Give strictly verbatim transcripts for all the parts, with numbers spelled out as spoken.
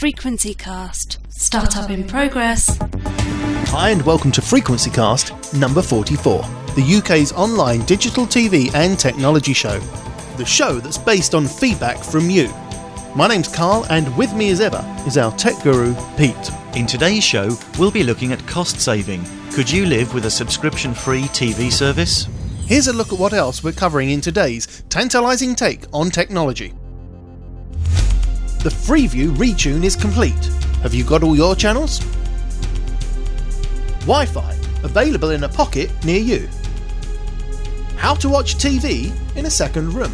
FrequencyCast. Startup in progress. Hi and welcome to FrequencyCast number forty-four, the U K's online digital T V and technology show. The show that's based on feedback from you. My name's Carl, and with me as ever is our tech guru, Pete. In today's show, we'll be looking at cost saving. Could you live with a subscription-free T V service? Here's a look at what else we're covering in today's tantalising take on technology. The Freeview retune is complete. Have you got all your channels? Wi-Fi, available in a pocket near you. How to watch T V in a second room.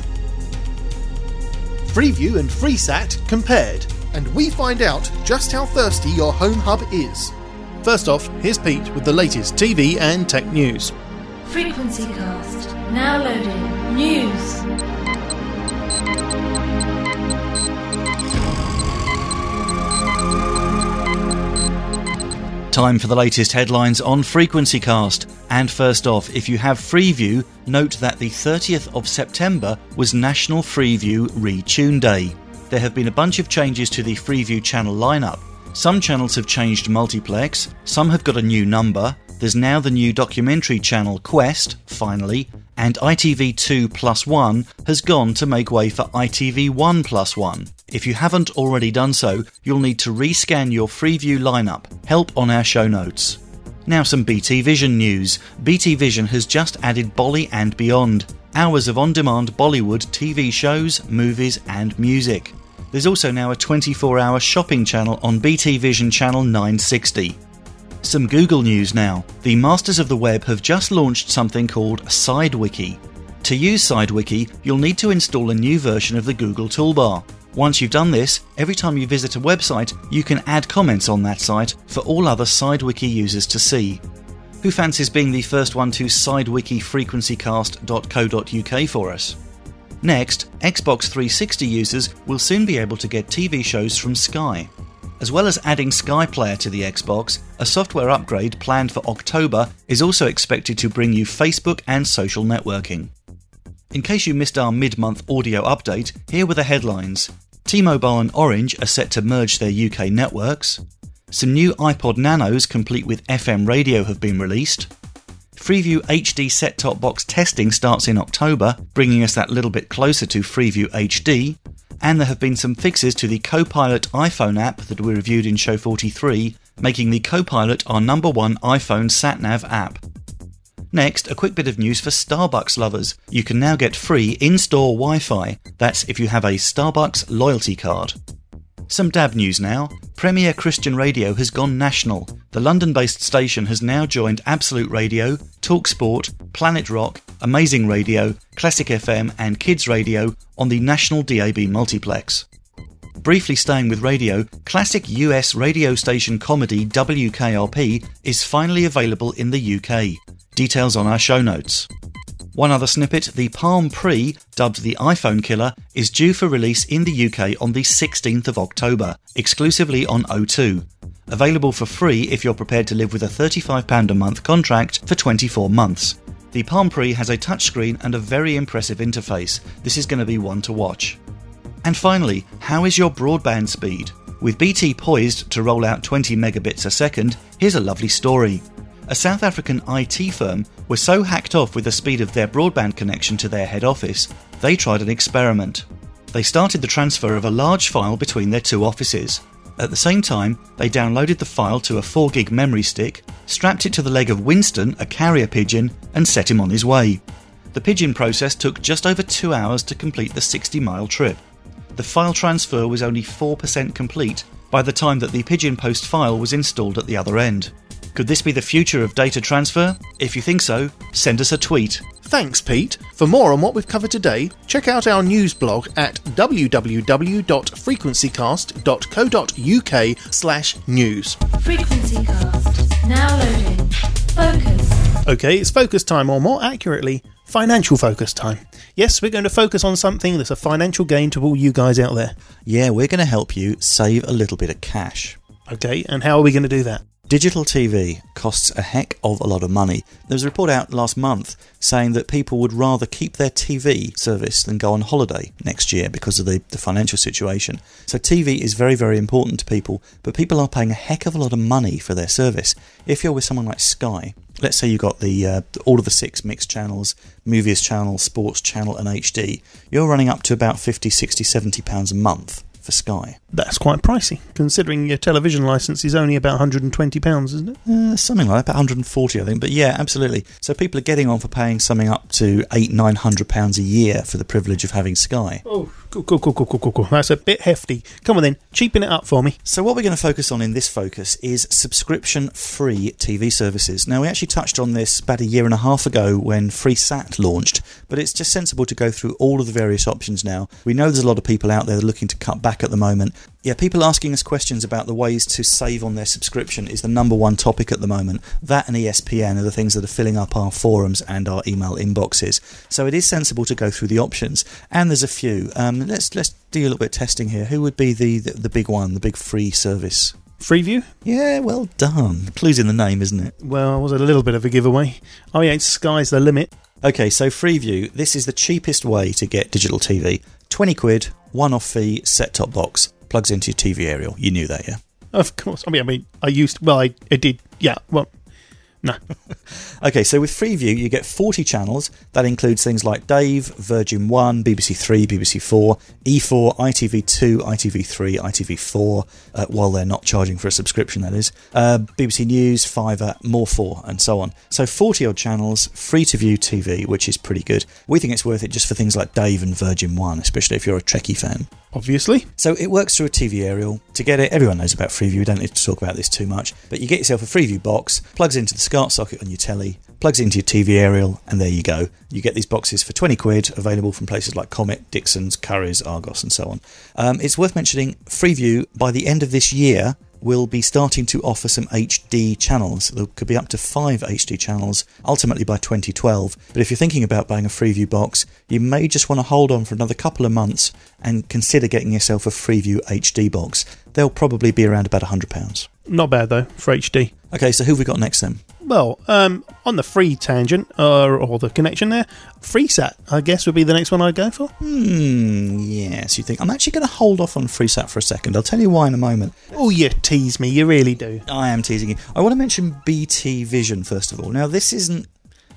Freeview and FreeSat compared, and we find out just how thirsty your home hub is. First off, here's Pete with the latest T V and tech news. FrequencyCast, now loading news. Time for the latest headlines on FrequencyCast. And first off, if you have Freeview, note that the thirtieth of September was National Freeview Retune Day. There have been a bunch of changes to the Freeview channel lineup. Some channels have changed multiplex, some have got a new number. There's now the new documentary channel Quest, finally, and I T V two plus one has gone to make way for I T V one plus one. If you haven't already done so, you'll need to rescan your Freeview lineup. Help on our show notes. Now some B T Vision news. B T Vision has just added Bolly and Beyond, hours of on-demand Bollywood T V shows, movies and music. There's also now a twenty-four hour shopping channel on B T Vision channel nine sixty. Some Google news now. The masters of the web have just launched something called SideWiki. To use SideWiki, you'll need to install a new version of the Google toolbar. Once you've done this, every time you visit a website, you can add comments on that site for all other SideWiki users to see. Who fancies being the first one to SideWiki frequencycast dot co dot U K for us? Next, Xbox three sixty users will soon be able to get T V shows from Sky. As well as adding Sky Player to the Xbox, a software upgrade planned for October is also expected to bring you Facebook and social networking. In case you missed our mid-month audio update, here were the headlines. T-Mobile and Orange are set to merge their U K networks. Some new iPod Nanos complete with F M radio have been released. Freeview H D set-top box testing starts in October, bringing us that little bit closer to Freeview H D. And there have been some fixes to the Copilot iPhone app that we reviewed in show forty-three, making the Copilot our number one iPhone sat-nav app. Next, a quick bit of news for Starbucks lovers. You can now get free in-store Wi-Fi. That's if you have a Starbucks loyalty card. Some dab news now. Premier Christian Radio has gone national. The London-based station has now joined Absolute Radio, TalkSport, Planet Rock, Amazing Radio, Classic F M and Kids Radio on the national D A B multiplex. Briefly staying with radio, classic U S radio station comedy W K R P is finally available in the U K. Details on our show notes. One other snippet, the Palm Pre, dubbed the iPhone killer, is due for release in the U K on the sixteenth of October, exclusively on O two. Available for free if you're prepared to live with a thirty-five pounds a month contract for twenty-four months. The Palm Pre has a touchscreen and a very impressive interface. This is going to be one to watch. And finally, how is your broadband speed? With B T poised to roll out twenty megabits a second, here's a lovely story. A South African I T firm were so hacked off with the speed of their broadband connection to their head office, they tried an experiment. They started the transfer of a large file between their two offices. At the same time, they downloaded the file to a four gig memory stick, strapped it to the leg of Winston, a carrier pigeon, and set him on his way. The pigeon process took just over two hours to complete the sixty mile trip. The file transfer was only four percent complete by the time that the pigeon post file was installed at the other end. Could this be the future of data transfer? If you think so, send us a tweet. Thanks, Pete. For more on what we've covered today, check out our news blog at w w w dot frequencycast dot co dot U K slash news. FrequencyCast, now loading. Focus. Okay, it's focus time, or more accurately, financial focus time. Yes, we're going to focus on something that's a financial gain to all you guys out there. Yeah, we're going to help you save a little bit of cash. Okay, and how are we going to do that? Digital T V costs a heck of a lot of money. There was a report out last month saying that people would rather keep their T V service than go on holiday next year because of the, the financial situation. So T V is very, very important to people, but people are paying a heck of a lot of money for their service. If you're with someone like Sky, let's say you got the uh, all of the six mixed channels, movies channel, sports channel and H D, you're running up to about fifty, sixty, seventy pounds a month for Sky. That's quite pricey, considering your television licence is only about one hundred twenty pounds, isn't it? Uh, something like that, about one hundred forty pounds I think, but yeah, absolutely. So people are getting on for paying something up to eight hundred, nine hundred pounds a year for the privilege of having Sky. Oh, cool, cool, cool, cool, cool, cool. That's a bit hefty. Come on then, cheapen it up for me. So what we're going to focus on in this focus is subscription-free T V services. Now, we actually touched on this about a year and a half ago when FreeSat launched, but it's just sensible to go through all of the various options now. We know there's a lot of people out there looking to cut back at the moment. Yeah, people asking us questions about the ways to save on their subscription is the number one topic at the moment. That and E S P N are the things that are filling up our forums and our email inboxes. So it is sensible to go through the options, and there's a few. Um, let's let's do a little bit of testing here. Who would be the, the, the big one, the big free service? Freeview? Yeah, well done. Clues in the name, isn't it? Well, it was a little bit of a giveaway. Oh yeah, it's Sky's the limit. Okay, so Freeview, this is the cheapest way to get digital T V. twenty quid, one-off fee, set-top box, plugs into your T V aerial. You knew that, yeah? Of course. I mean, I mean, I used... Well, I, I did... Yeah, well... No. Okay, so with Freeview, you get forty channels. That includes things like Dave, Virgin one, B B C three, B B C four, E four, I T V two, I T V three, I T V four, uh, while they're not charging for a subscription, that is. Uh, B B C News, Fiverr, more four, and so on. So forty-odd channels, free-to-view T V, which is pretty good. We think it's worth it just for things like Dave and Virgin one, especially if you're a Trekkie fan. Obviously. So it works through a T V aerial. To get it, everyone knows about Freeview. We don't need to talk about this too much. But you get yourself a Freeview box, plugs into the SCART socket on your telly, plugs into your T V aerial, and there you go. You get these boxes for twenty quid, available from places like Comet, Dixon's, Currys, Argos, and so on. Um, it's worth mentioning Freeview, by the end of this year, will be starting to offer some H D channels. There could be up to five H D channels, ultimately by twenty twelve. But if you're thinking about buying a Freeview box, you may just want to hold on for another couple of months and consider getting yourself a Freeview H D box. They'll probably be around about one hundred pounds. Not bad, though, for H D. Okay, so who have we got next, then? Well, um, on the free tangent, uh, or the connection there, FreeSat, I guess, would be the next one I'd go for. Hmm, yes, you think. I'm actually going to hold off on FreeSat for a second. I'll tell you why in a moment. Oh, you tease me. You really do. I am teasing you. I want to mention B T Vision, first of all. Now, this isn't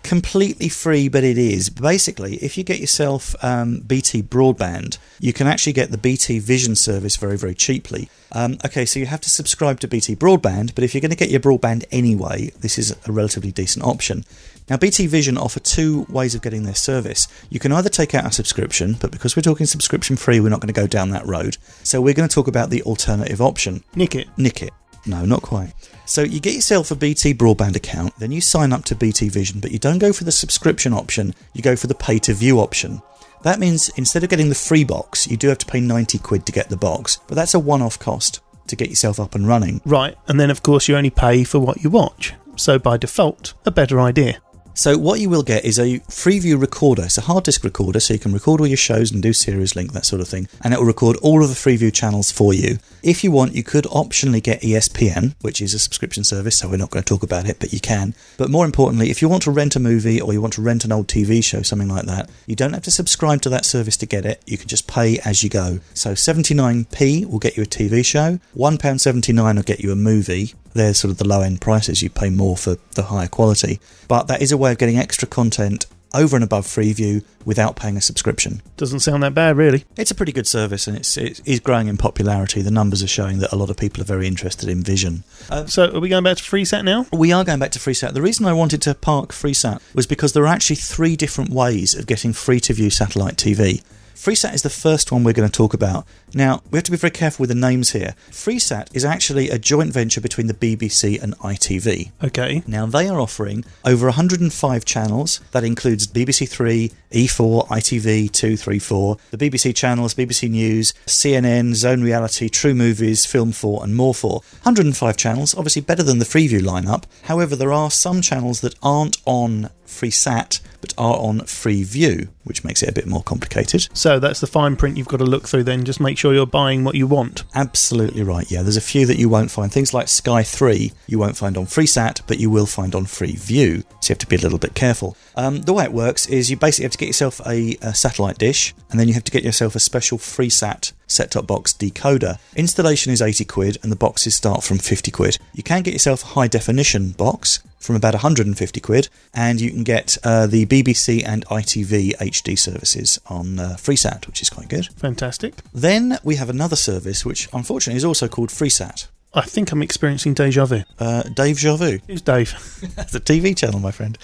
completely free, but it is. Basically, if you get yourself um, B T Broadband, you can actually get the B T Vision service very, very cheaply. Um, okay, so you have to subscribe to B T Broadband, but if you're going to get your broadband anyway, this is a relatively decent option. Now, B T Vision offer two ways of getting their service. You can either take out a subscription, but because we're talking subscription-free, we're not going to go down that road. So we're going to talk about the alternative option. Nick it. Nick it. No, not quite. So you get yourself a B T Broadband account, then you sign up to B T Vision, but you don't go for the subscription option, you go for the pay-to-view option. That means instead of getting the free box, you do have to pay ninety quid to get the box, but that's a one-off cost to get yourself up and running. Right, and then of course you only pay for what you watch, so by default, a better idea. So what you will get is a Freeview recorder. It's a hard disk recorder, so you can record all your shows and do series link, that sort of thing. And it will record all of the Freeview channels for you. If you want, you could optionally get E S P N, which is a subscription service, so we're not going to talk about it, but you can. But more importantly, if you want to rent a movie or you want to rent an old T V show, something like that, you don't have to subscribe to that service to get it. You can just pay as you go. So seventy-nine p will get you a T V show, one pound seventy-nine will get you a movie. They're sort of the low-end prices. You pay more for the higher quality. But that is a way of getting extra content over and above Freeview without paying a subscription. Doesn't sound that bad, really. It's a pretty good service, and it's, it is growing in popularity. The numbers are showing that a lot of people are very interested in Vision. Uh, so are we going back to FreeSat now? We are going back to FreeSat. The reason I wanted to park FreeSat was because there are actually three different ways of getting free-to-view satellite T V. FreeSat is the first one we're going to talk about. Now, we have to be very careful with the names here. FreeSat is actually a joint venture between the B B C and I T V. Okay. Now, they are offering over one hundred five channels. That includes B B C three, E four, I T V two, three, four, the B B C channels, B B C News, C N N, Zone Reality, True Movies, Film four and more four. one hundred five channels, obviously better than the Freeview lineup. However, there are some channels that aren't on FreeSat, but are on Freeview, which makes it a bit more complicated. So that's the fine print you've got to look through then. Just make sure you're buying what you want. Absolutely right, yeah. There's a few that you won't find. Things like Sky three you won't find on FreeSat, but you will find on Freeview, so you have to be a little bit careful. Um, the way it works is you basically have to get yourself a, a satellite dish, and then you have to get yourself a special FreeSat set-top box decoder. Installation is eighty quid, and the boxes start from fifty quid. You can get yourself a high-definition box from about one hundred fifty quid, and you can get uh, the B B C and I T V H D services on uh, FreeSat, which is quite good. Fantastic. Then we have another service, which unfortunately is also called FreeSat. I think I'm experiencing deja vu. Uh, Deja vu. Who's Dave? That's a T V channel, my friend.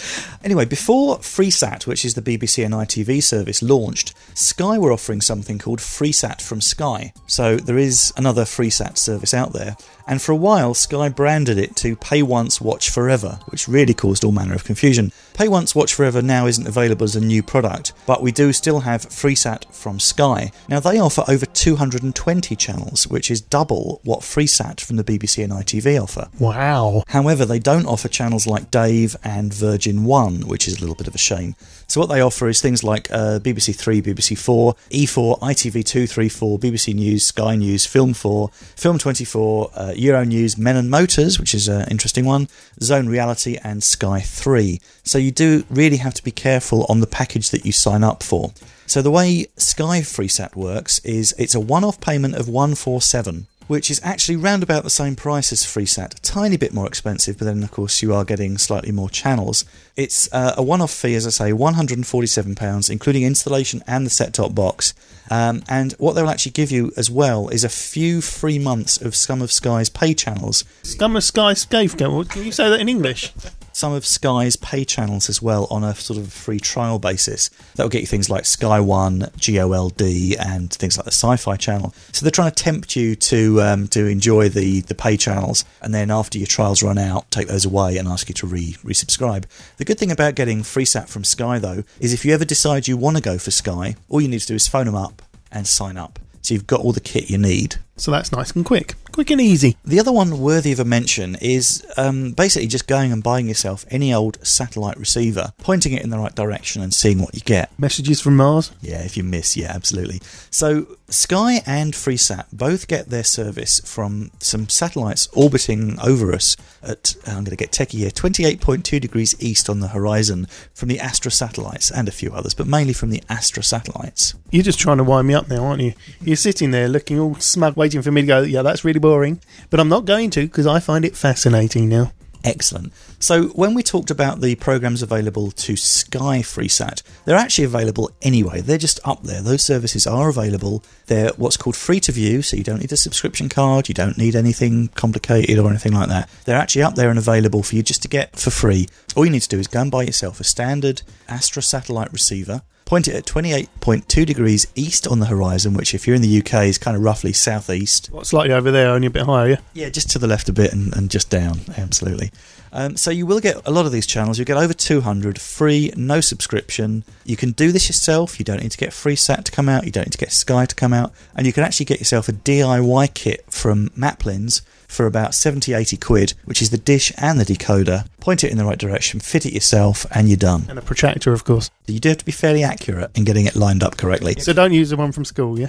Anyway, before FreeSat, which is the B B C and I T V service, launched, Sky were offering something called FreeSat from Sky. So there is another FreeSat service out there. And for a while, Sky branded it to Pay Once, Watch Forever, which really caused all manner of confusion. Pay Once, Watch Forever now isn't available as a new product, but we do still have FreeSat from Sky. Now, they offer over two hundred twenty channels, which is double what FreeSat from the B B C and I T V offer. Wow. However, they don't offer channels like Dave and Virgin one, which is a little bit of a shame. So what they offer is things like uh, B B C three, B B C four, E four, I T V two, three, four, BBC News, Sky News, Film four, Film twenty-four, uh, Euro News, Men and Motors, which is an interesting one, Zone Reality and Sky three. So you do really have to be careful on the package that you sign up for. So the way Sky FreeSat works is it's a one-off payment of one forty-seven, which is actually round about the same price as FreeSat, a tiny bit more expensive, but then, of course, you are getting slightly more channels. It's uh, a one-off fee, as I say, one hundred forty-seven pounds, including installation and the set-top box. Um, and what they'll actually give you as well is a few free months of some of Sky's pay channels. Some of Sky's pay channels? Can you say that in English? Some of Sky's pay channels as well on a sort of free trial basis. That'll get you things like Sky one, G O L D and things like the Sci-Fi channel. So they're trying to tempt you to um, to enjoy the, the pay channels, and then after your trials run out, take those away and ask you to re resubscribe. The good thing about getting FreeSat from Sky, though, is if you ever decide you want to go for Sky, all you need to do is phone them up and sign up. So you've got all the kit you need. So that's nice and quick. Quick and easy. The other one worthy of a mention is um, basically just going and buying yourself any old satellite receiver, pointing it in the right direction and seeing what you get. Messages from Mars? Yeah, if you miss, yeah, absolutely. So Sky and FreeSat both get their service from some satellites orbiting over us at, I'm going to get techie here, twenty-eight point two degrees east on the horizon from the Astra satellites and a few others, but mainly from the Astra satellites. You're just trying to wind me up now, aren't you? You're sitting there looking all smug, waiting for me to go, yeah, that's really boring, but I'm not going to because I find it fascinating now. Excellent. So when we talked about the programs available to Sky FreeSat, they're actually available anyway. They're just up there. Those services are available. They're what's called free to view, so you don't need a subscription card. You don't need anything complicated or anything like that. They're actually up there and available for you just to get for free. All you need to do is go and buy yourself a standard Astra satellite receiver, point it at twenty-eight point two degrees east on the horizon, which if you're in the U K is kind of roughly southeast. Well, slightly over there, only a bit higher, yeah? Yeah, just to the left a bit and, and just down, absolutely. Um, so you will get a lot of these channels. You'll get over two hundred, free, no subscription. You can do this yourself. You don't need to get FreeSat to come out. You don't need to get Sky to come out. And you can actually get yourself a D I Y kit from Maplin's for about seventy, eighty quid, which is the dish and the decoder. Point it in the right direction, fit it yourself, and you're done. And a protractor, of course. You do have to be fairly accurate in getting it lined up correctly. So don't use the one from school, yeah?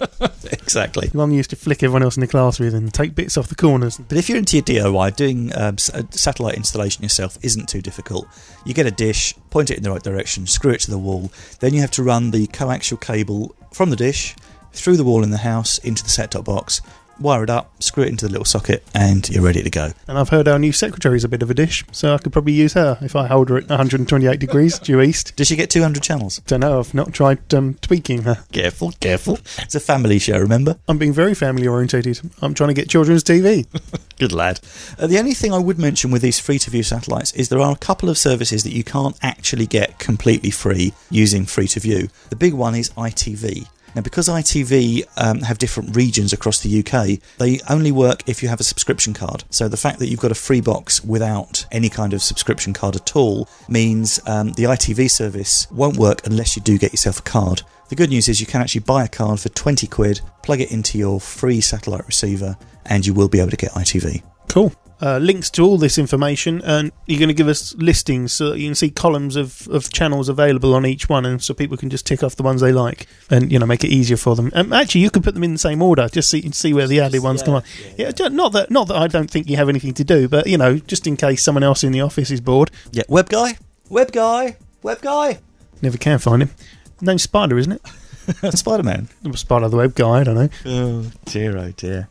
Exactly. The one you used to flick everyone else in the class with and take bits off the corners. But if you're into your D I Y, doing um, a satellite installation yourself isn't too difficult. You get a dish, point it in the right direction, screw it to the wall. Then you have to run the coaxial cable from the dish through the wall in the house into the set-top box, wire it up, screw it into the little socket, and you're ready to go. And I've heard our new secretary's a bit of a dish, so I could probably use her if I hold her at one hundred twenty-eight degrees due east. Does she get two hundred channels? Don't know, I've not tried um, tweaking her. Careful, careful. It's a family show, remember? I'm being very family orientated. I'm trying to get children's T V. Good lad. Uh, the only thing I would mention with these free-to-view satellites is there are a couple of services that you can't actually get completely free using free-to-view. The big one is I T V. Now, because I T V um, have different regions across the U K, they only work if you have a subscription card. So the fact that you've got a free box without any kind of subscription card at all means um, the I T V service won't work unless you do get yourself a card. The good news is you can actually buy a card for twenty quid, plug it into your free satellite receiver, and you will be able to get I T V. Cool. uh, links to all this information, and you're going to give us listings so that you can see columns of, of channels available on each one, and so people can just tick off the ones they like and, you know, make it easier for them. And actually, you can put them in the same order, just so you can see where the added ones yeah, come on. Yeah, yeah. Not that not that I don't think you have anything to do, but, you know, just in case someone else in the office is bored. Yeah, web guy, web guy, web guy. Never can find him. Name's Spider, isn't it? Spider-Man. Spider the web guy, I don't know. Oh, dear, oh, dear.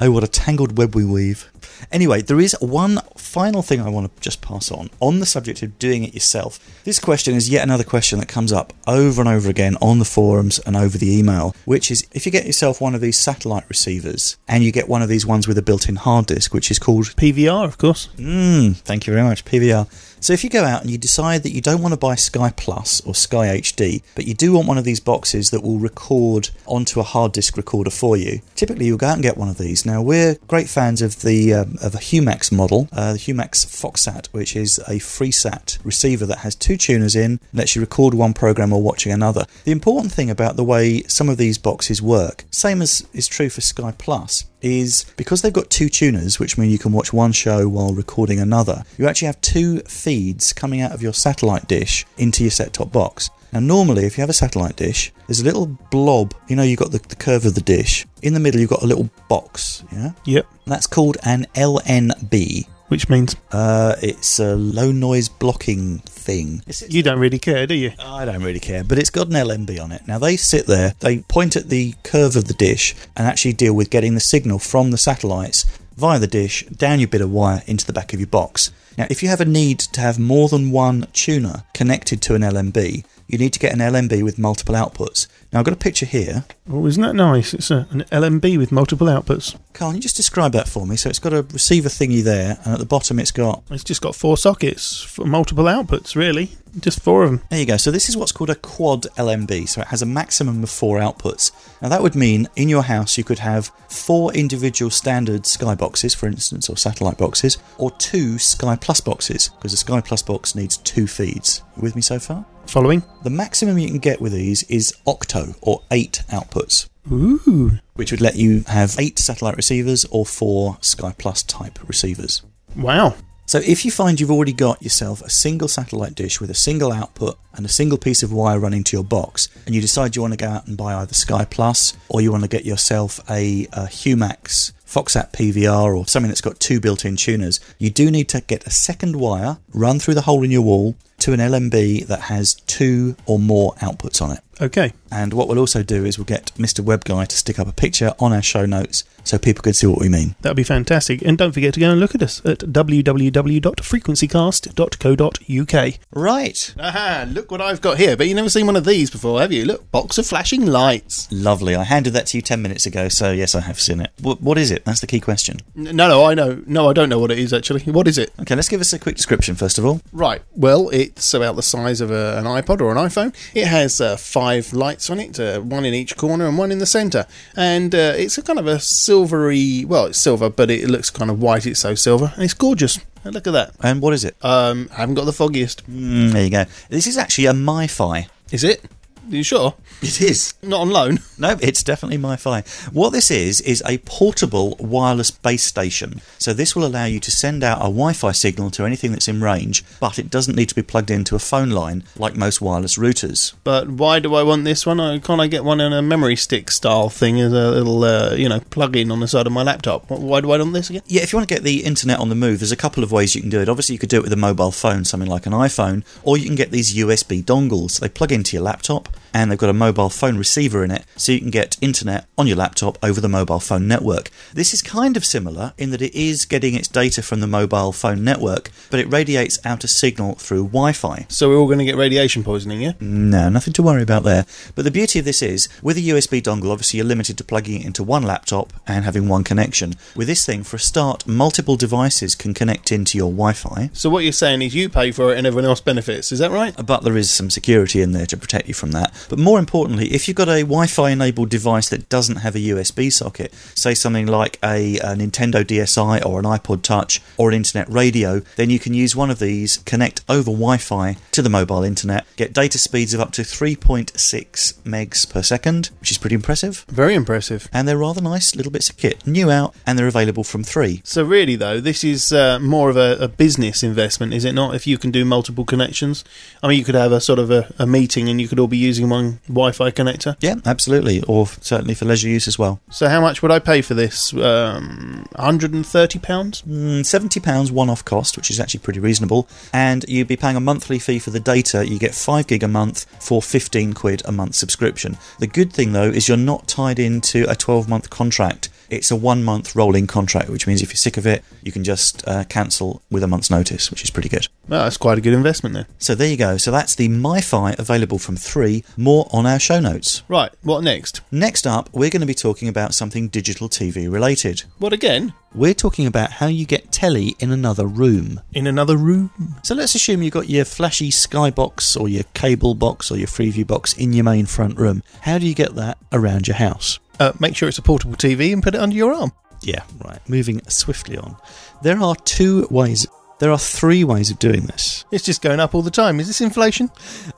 Oh, what a tangled web we weave. Anyway, there is one final thing I want to just pass on, on the subject of doing it yourself. This question is yet another question that comes up over and over again on the forums and over the email, which is, if you get yourself one of these satellite receivers, and you get one of these ones with a built-in hard disk, which is called... P V R, of course. Mm, thank you very much, P V R. So if you go out and you decide that you don't want to buy Sky Plus or Sky H D, but you do want one of these boxes that will record onto a hard disk recorder for you, typically you'll go out and get one of these. Now, we're great fans of the um, of a Humax model, uh, the Humax FoxSat, which is a FreeSat receiver that has two tuners in, lets you record one program while watching another. The important thing about the way some of these boxes work, same as is true for Sky Plus, is because they've got two tuners, which mean you can watch one show while recording another, you actually have two feeds coming out of your satellite dish into your set-top box. Now, normally, if you have a satellite dish, there's a little blob, you know, you've got the, the curve of the dish. In the middle, you've got a little box, yeah? Yep. And that's called an L N B. Which means? Uh, it's a low-noise blocking thing. You don't really care, do you? I don't really care, but it's got an L N B on it. Now, they sit there, they point at the curve of the dish and actually deal with getting the signal from the satellites via the dish, down your bit of wire, into the back of your box. Now, if you have a need to have more than one tuner connected to an L N B, you need to get an L N B with multiple outputs. Now, I've got a picture here. Oh, isn't that nice? It's a, an L N B with multiple outputs. Carl, can you just describe that for me? So it's got a receiver thingy there, and at the bottom it's got... It's just got four sockets for multiple outputs, really. Just four of them. There you go. So this is what's called a quad L N B. So it has a maximum of four outputs. Now, that would mean in your house you could have four individual standard Sky boxes, for instance, or satellite boxes, or two Sky Plus boxes, because a Sky Plus box needs two feeds. You with me so far? Following? The maximum you can get with these is octo, or eight outputs. Ooh. Which would let you have eight satellite receivers or four Sky Plus type receivers. Wow. So if you find you've already got yourself a single satellite dish with a single output and a single piece of wire running to your box, and you decide you want to go out and buy either Sky Plus or you want to get yourself a, a Humax FoxSat P V R or something that's got two built-in tuners, you do need to get a second wire run through the hole in your wall to an L N B that has two or more outputs on it. Okay. And what we'll also do is we'll get Mister Web Guy to stick up a picture on our show notes so people can see what we mean. That'd be fantastic. And don't forget to go and look at us at w w w dot frequency cast dot co dot u k. Right. Aha, look what I've got here. But you've never seen one of these before, have you? Look, box of flashing lights. Lovely. I handed that to you ten minutes ago, so yes, I have seen it. What, what is it? That's the key question. No, no, I know. No, I don't know what it is, actually. What is it? Okay, let's give us a quick description, first of all. Right. Well, it's about the size of a, an iPod or an iPhone. It has uh, five lights. lights on it, uh, one in each corner and one in the centre, and uh, it's a kind of a silvery, well, it's silver, but it looks kind of white, it's so silver, and it's gorgeous. Look at that. And what is it? Um, I haven't got the foggiest. Mm, there you go. This is actually a MiFi. Is it? Are you sure? It is. Not on loan. No, it's definitely MiFi. What this is, is a portable wireless base station. So this will allow you to send out a Wi-Fi signal to anything that's in range, but it doesn't need to be plugged into a phone line like most wireless routers. But why do I want this one? Can't I get one in a memory stick style thing as a little, uh, you know, plug-in on the side of my laptop? Why do I want this again? Yeah, if you want to get the internet on the move, there's a couple of ways you can do it. Obviously, you could do it with a mobile phone, something like an iPhone, or you can get these U S B dongles. They plug into your laptop, and they've got a mobile phone receiver in it, so you can get internet on your laptop over the mobile phone network. This is kind of similar in that it is getting its data from the mobile phone network, but it radiates out a signal through Wi-Fi. So we're all going to get radiation poisoning, yeah? No, nothing to worry about there. But the beauty of this is, with a U S B dongle, obviously you're limited to plugging it into one laptop and having one connection. With this thing, for a start, multiple devices can connect into your Wi-Fi. So what you're saying is you pay for it and everyone else benefits, is that right? But there is some security in there to protect you from that. that. But more importantly, if you've got a Wi-Fi enabled device that doesn't have a U S B socket, say something like a, a Nintendo D S I or an iPod Touch or an internet radio, then you can use one of these, connect over Wi-Fi to the mobile internet, get data speeds of up to three point six megs per second, which is pretty impressive. Very impressive. And they're rather nice little bits of kit, new out, and they're available from three. So really though, this is uh, more of a, a business investment, is it not? If you can do multiple connections, I mean, you could have a sort of a, a meeting and you could all be using one Wi-Fi connector. Yeah, absolutely, or certainly for leisure use as well. So how much would I pay for this? Um, one hundred thirty pounds? Mm, seventy pounds one-off cost, which is actually pretty reasonable, and you'd be paying a monthly fee for the data. You get five gig a month for fifteen quid a month subscription. The good thing though is you're not tied into a twelve month contract. It's a one-month rolling contract, which means if you're sick of it, you can just uh, cancel with a month's notice, which is pretty good. Well, that's quite a good investment then. So there you go. So that's the MiFi available from three. More on our show notes. Right, what next? Next up, we're going to be talking about something digital T V related. What again? We're talking about how you get telly in another room. In another room? So let's assume you've got your flashy Sky box or your cable box or your Freeview box in your main front room. How do you get that around your house? Uh, make sure it's a portable T V and put it under your arm. Yeah, right. Moving swiftly on. There are two ways... There are three ways of doing this. It's just going up all the time. Is this inflation?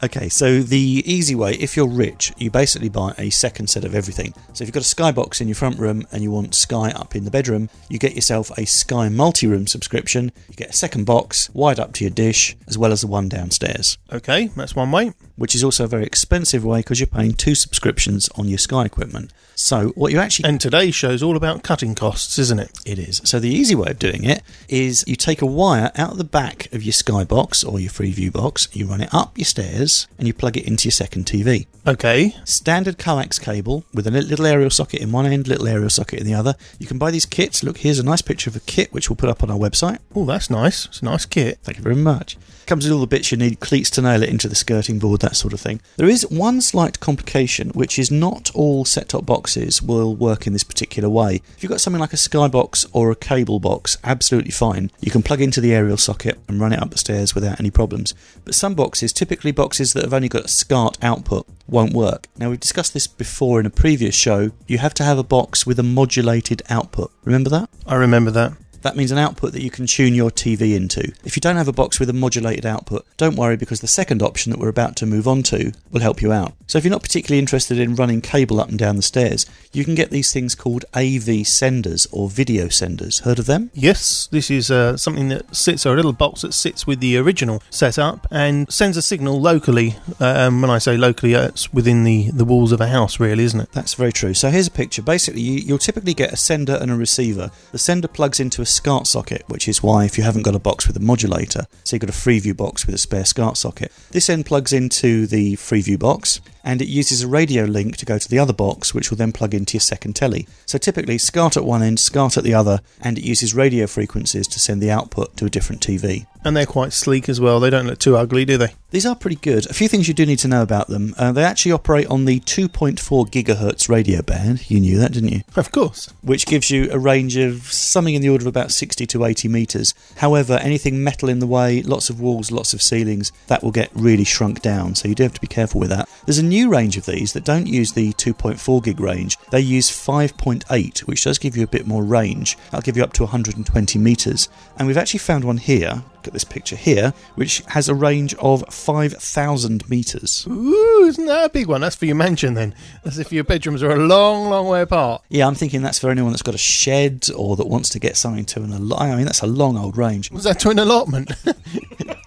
Okay, so the easy way, if you're rich, you basically buy a second set of everything. So if you've got a Sky box in your front room and you want Sky up in the bedroom, you get yourself a Sky multi-room subscription. You get a second box, wired up to your dish, as well as the one downstairs. Okay, that's one way. Which is also a very expensive way because you're paying two subscriptions on your Sky equipment. So what you actually... And today's show's all about cutting costs, isn't it? It is. So the easy way of doing it is you take a wire out of the back of your Sky box or your Freeview box, you run it up your stairs and you plug it into your second T V. Okay. Standard coax cable with a little aerial socket in one end, little aerial socket in the other. You can buy these kits. Look, here's a nice picture of a kit which we'll put up on our website. Oh, that's nice. It's a nice kit. Thank you very much. Comes with all the bits you need, cleats to nail it into the skirting board, that sort of thing. There is one slight complication, which is not all set-top boxes will work in this particular way. If you've got something like a Sky box or a cable box, absolutely fine. You can plug into the aerial socket and run it up the stairs without any problems. But some boxes, typically boxes that have only got SCART output, won't work. Now, we've discussed this before in a previous show. You have to have a box with a modulated output. Remember that? I remember that. That means an output that you can tune your T V into. If you don't have a box with a modulated output, don't worry, because the second option that we're about to move on to will help you out. So if you're not particularly interested in running cable up and down the stairs, you can get these things called A V senders or video senders. Heard of them? Yes, this is uh, something that sits, or a little box that sits with the original setup and sends a signal locally. Um, when I say locally, uh, it's within the, the walls of a house, really, isn't it? That's very true. So here's a picture. Basically, you, you'll typically get a sender and a receiver. The sender plugs into a SCART socket, which is why if you haven't got a box with a modulator, so you've got a Freeview box with a spare SCART socket, this end plugs into the Freeview box and it uses a radio link to go to the other box, which will then plug into your second telly. So typically SCART at one end, SCART at the other, and it uses radio frequencies to send the output to a different T V. And they're quite sleek as well. They don't look too ugly, do they? These are pretty good. A few things you do need to know about them. Uh, they actually operate on the two point four gigahertz radio band. You knew that, didn't you? Of course. Which gives you a range of something in the order of about sixty to eighty metres. However, anything metal in the way, lots of walls, lots of ceilings, that will get really shrunk down. So you do have to be careful with that. There's a new range of these that don't use the two point four gig range. They use five point eight, which does give you a bit more range. That'll give you up to one hundred twenty metres. And we've actually found one here. Look at this picture here, which has a range of five thousand metres. Ooh, isn't that a big one? That's for your mansion then. That's if your bedrooms are a long, long way apart. Yeah, I'm thinking that's for anyone that's got a shed or that wants to get something to an allotment. I mean, that's a long old range. Was that to an allotment?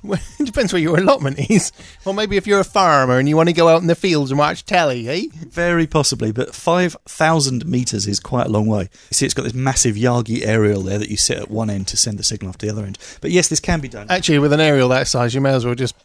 Well, it depends where your allotment is. Or maybe if you're a farmer and you want to go out in the fields and watch telly, eh? Very possibly, but five thousand metres is quite a long way. You see, it's got this massive Yagi aerial there that you sit at one end to send the signal off to the other end. But yes, this can be done. Actually, with an aerial that size, you may as well just...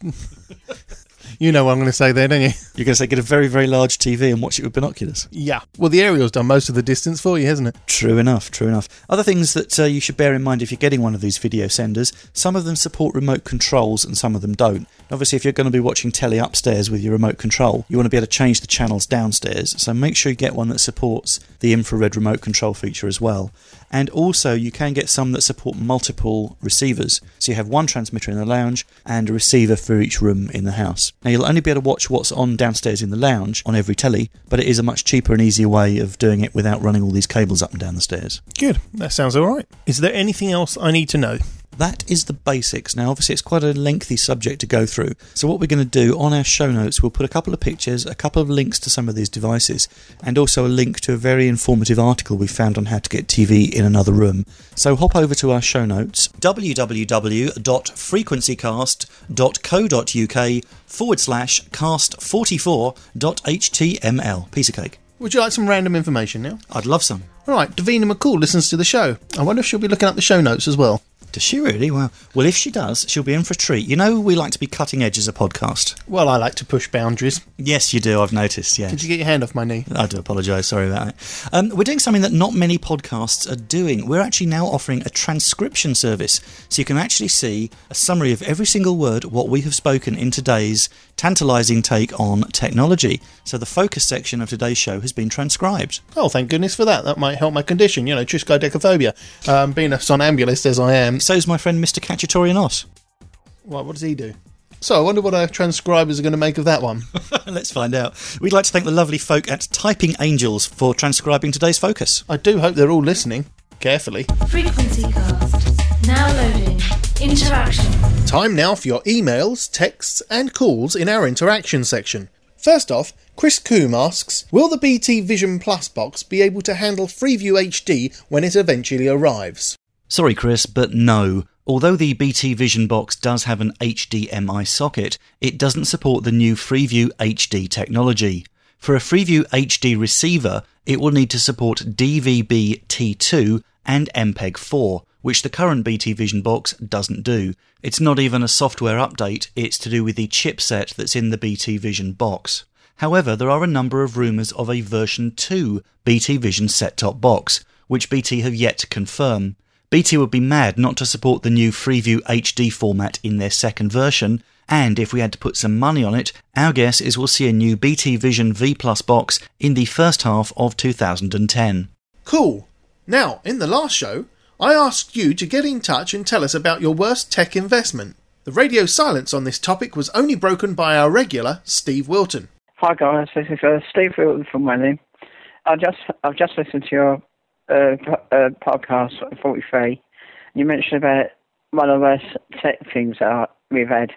You know what I'm going to say there, don't you? You're going to say get a very, very large T V and watch it with binoculars. Yeah. Well, the aerial's done most of the distance for you, hasn't it? True enough, true enough. Other things that uh, you should bear in mind if you're getting one of these video senders, some of them support remote controls and some of them don't. Obviously, if you're going to be watching telly upstairs with your remote control, you want to be able to change the channels downstairs. So make sure you get one that supports the infrared remote control feature as well. And also you can get some that support multiple receivers. So you have one transmitter in the lounge and a receiver for each room in the house. Now you'll only be able to watch what's on downstairs in the lounge on every telly, but it is a much cheaper and easier way of doing it without running all these cables up and down the stairs. Good. That sounds all right. Is there anything else I need to know? That is the basics. Now, obviously, it's quite a lengthy subject to go through. So what we're going to do on our show notes, we'll put a couple of pictures, a couple of links to some of these devices, and also a link to a very informative article we found on how to get T V in another room. So hop over to our show notes, www.frequencycast.co.uk forward slash cast44.html. Piece of cake. Would you like some random information now? I'd love some. All right, Davina McCall listens to the show. I wonder if she'll be looking up the show notes as well. Does she really? Well, well, if she does, she'll be in for a treat. You know, we like to be cutting edge as a podcast. Well, I like to push boundaries. Yes, you do. I've noticed, yes. Did you get your hand off my knee? I do apologise. Sorry about that. Um, we're doing something that not many podcasts are doing. We're actually now offering a transcription service. So you can actually see a summary of every single word, what we have spoken in today's tantalising take on technology. So the focus section of today's show has been transcribed. Oh, thank goodness for that. That might help my condition, you know, triskaidekaphobia. Um, being a somnambulist as I am. So is my friend Mister Cacciatorianos. What, what does he do? So I wonder what our transcribers are going to make of that one. Let's find out. We'd like to thank the lovely folk at Typing Angels for transcribing today's focus. I do hope they're all listening carefully. FrequencyCast. Now loading. Interaction. Time now for your emails, texts and calls in our interaction section. First off, Chris Coombe asks, will the B T Vision Plus box be able to handle Freeview H D when it eventually arrives? Sorry, Chris, but no. Although the B T Vision box does have an H D M I socket, it doesn't support the new Freeview H D technology. For a Freeview H D receiver, it will need to support D V B T two and M P E G four, which the current B T Vision box doesn't do. It's not even a software update, it's to do with the chipset that's in the B T Vision box. However, there are a number of rumours of a version two B T Vision set-top box, which B T have yet to confirm. B T would be mad not to support the new Freeview H D format in their second version, and if we had to put some money on it, our guess is we'll see a new B T Vision V Plus box in the first half of two thousand ten. Cool. Now, in the last show, I asked you to get in touch and tell us about your worst tech investment. The radio silence on this topic was only broken by our regular, Steve Wilton. Hi guys, this is uh, Steve Wilton from Welling. I just, I've just listened to your Uh, uh, podcast forty-three. You mentioned about one of those tech things that I, we've had.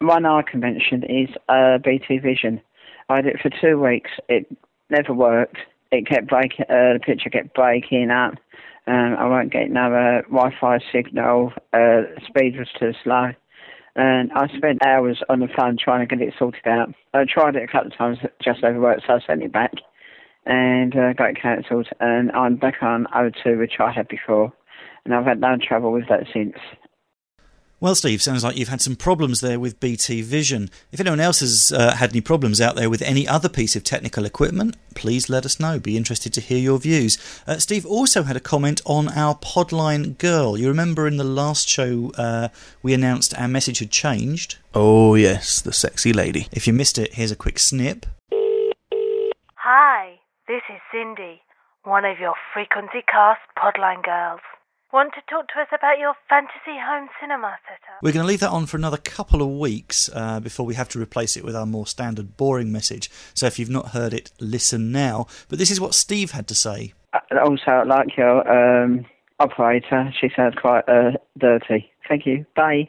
One I can mention is uh, B T Vision. I had it for two weeks. It never worked. It kept breaking. Uh, the picture kept breaking up. Um, I won't get another Wi-Fi signal. Uh, speed was too slow. And I spent hours on the phone trying to get it sorted out. I tried it a couple of times. It just never worked, so I sent it back. And uh, got it cancelled, and I'm back on O two, which I had before, and I've had no trouble with that since. Well, Steve, sounds like you've had some problems there with B T Vision. If anyone else has uh, had any problems out there with any other piece of technical equipment, please let us know. Be interested to hear your views. Uh, Steve also had a comment on our Podline Girl. You remember in the last show uh, we announced our message had changed? Oh, yes, the sexy lady. If you missed it, here's a quick snip. Hi. This is Cindy, one of your FrequencyCast Podline girls. Want to talk to us about your fantasy home cinema setup? We're going to leave that on for another couple of weeks uh, before we have to replace it with our more standard boring message. So if you've not heard it, listen now. But this is what Steve had to say. Also, I like your um, operator. She sounds quite uh, dirty. Thank you. Bye.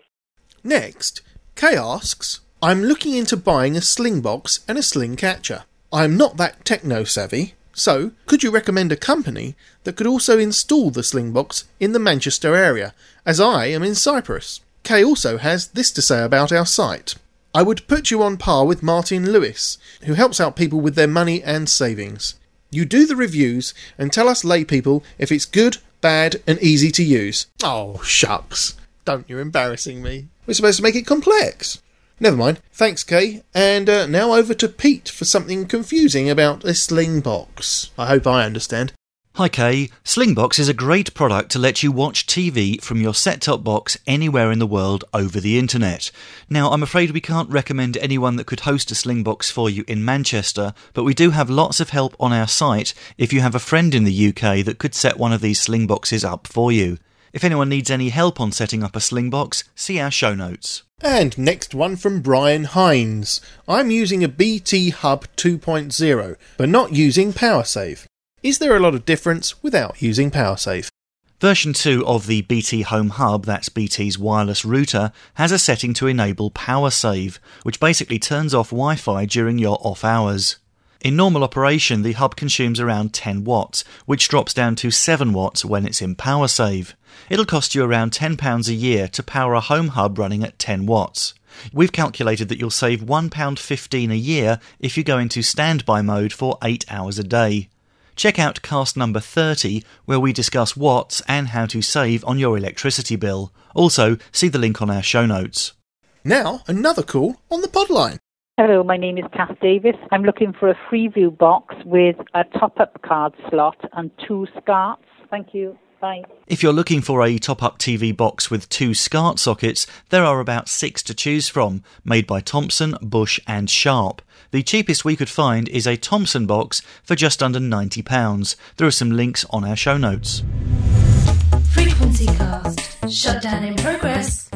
Next, Kay asks, I'm looking into buying a Slingbox and a Sling Catcher. I'm not that techno-savvy, so could you recommend a company that could also install the Slingbox in the Manchester area, as I am in Cyprus? Kay also has this to say about our site. I would put you on par with Martin Lewis, who helps out people with their money and savings. You do the reviews and tell us lay people if it's good, bad and easy to use. Oh, shucks. Don't, you're embarrassing me. We're supposed to make it complex. Never mind. Thanks, Kay. And uh, now over to Pete for something confusing about this Slingbox. I hope I understand. Hi Kay, Slingbox is a great product to let you watch T V from your set-top box anywhere in the world over the internet. Now, I'm afraid we can't recommend anyone that could host a Slingbox for you in Manchester, but we do have lots of help on our site if you have a friend in the U K that could set one of these Slingboxes up for you. If anyone needs any help on setting up a Slingbox, see our show notes. And next one from Brian Hines. I'm using a B T Hub two point oh, but not using PowerSave. Is there a lot of difference without using PowerSave? Version two of the B T Home Hub, that's B T's wireless router, has a setting to enable PowerSave, which basically turns off Wi-Fi during your off hours. In normal operation, the hub consumes around ten watts, which drops down to seven watts when it's in PowerSave. It'll cost you around ten pounds a year to power a home hub running at ten watts. We've calculated that you'll save one pound fifteen a year if you go into standby mode for eight hours a day. Check out cast number thirty, where we discuss watts and how to save on your electricity bill. Also, see the link on our show notes. Now, another call on the Podline. Hello, my name is Kath Davis. I'm looking for a Freeview box with a top-up card slot and two SCARTs. Thank you. Bye. If you're looking for a top-up T V box with two SCART sockets, there are about six to choose from, made by Thompson, Bush and Sharp. The cheapest we could find is a Thompson box for just under ninety pounds. There are some links on our show notes. FrequencyCast. Shutdown in progress.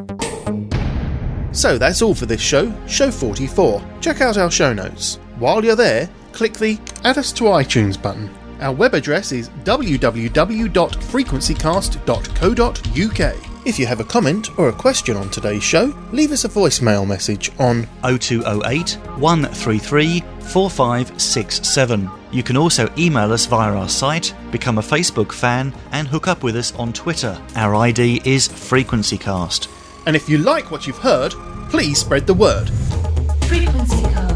So that's all for this show, show forty-four. Check out our show notes. While you're there, click the Add Us to iTunes button. Our web address is w w w dot frequencycast dot co dot u k. If you have a comment or a question on today's show, leave us a voicemail message on oh two oh eight, one three three, four five six seven. You can also email us via our site, become a Facebook fan, and hook up with us on Twitter. Our I D is FrequencyCast. And if you like what you've heard, please spread the word. FrequencyCast.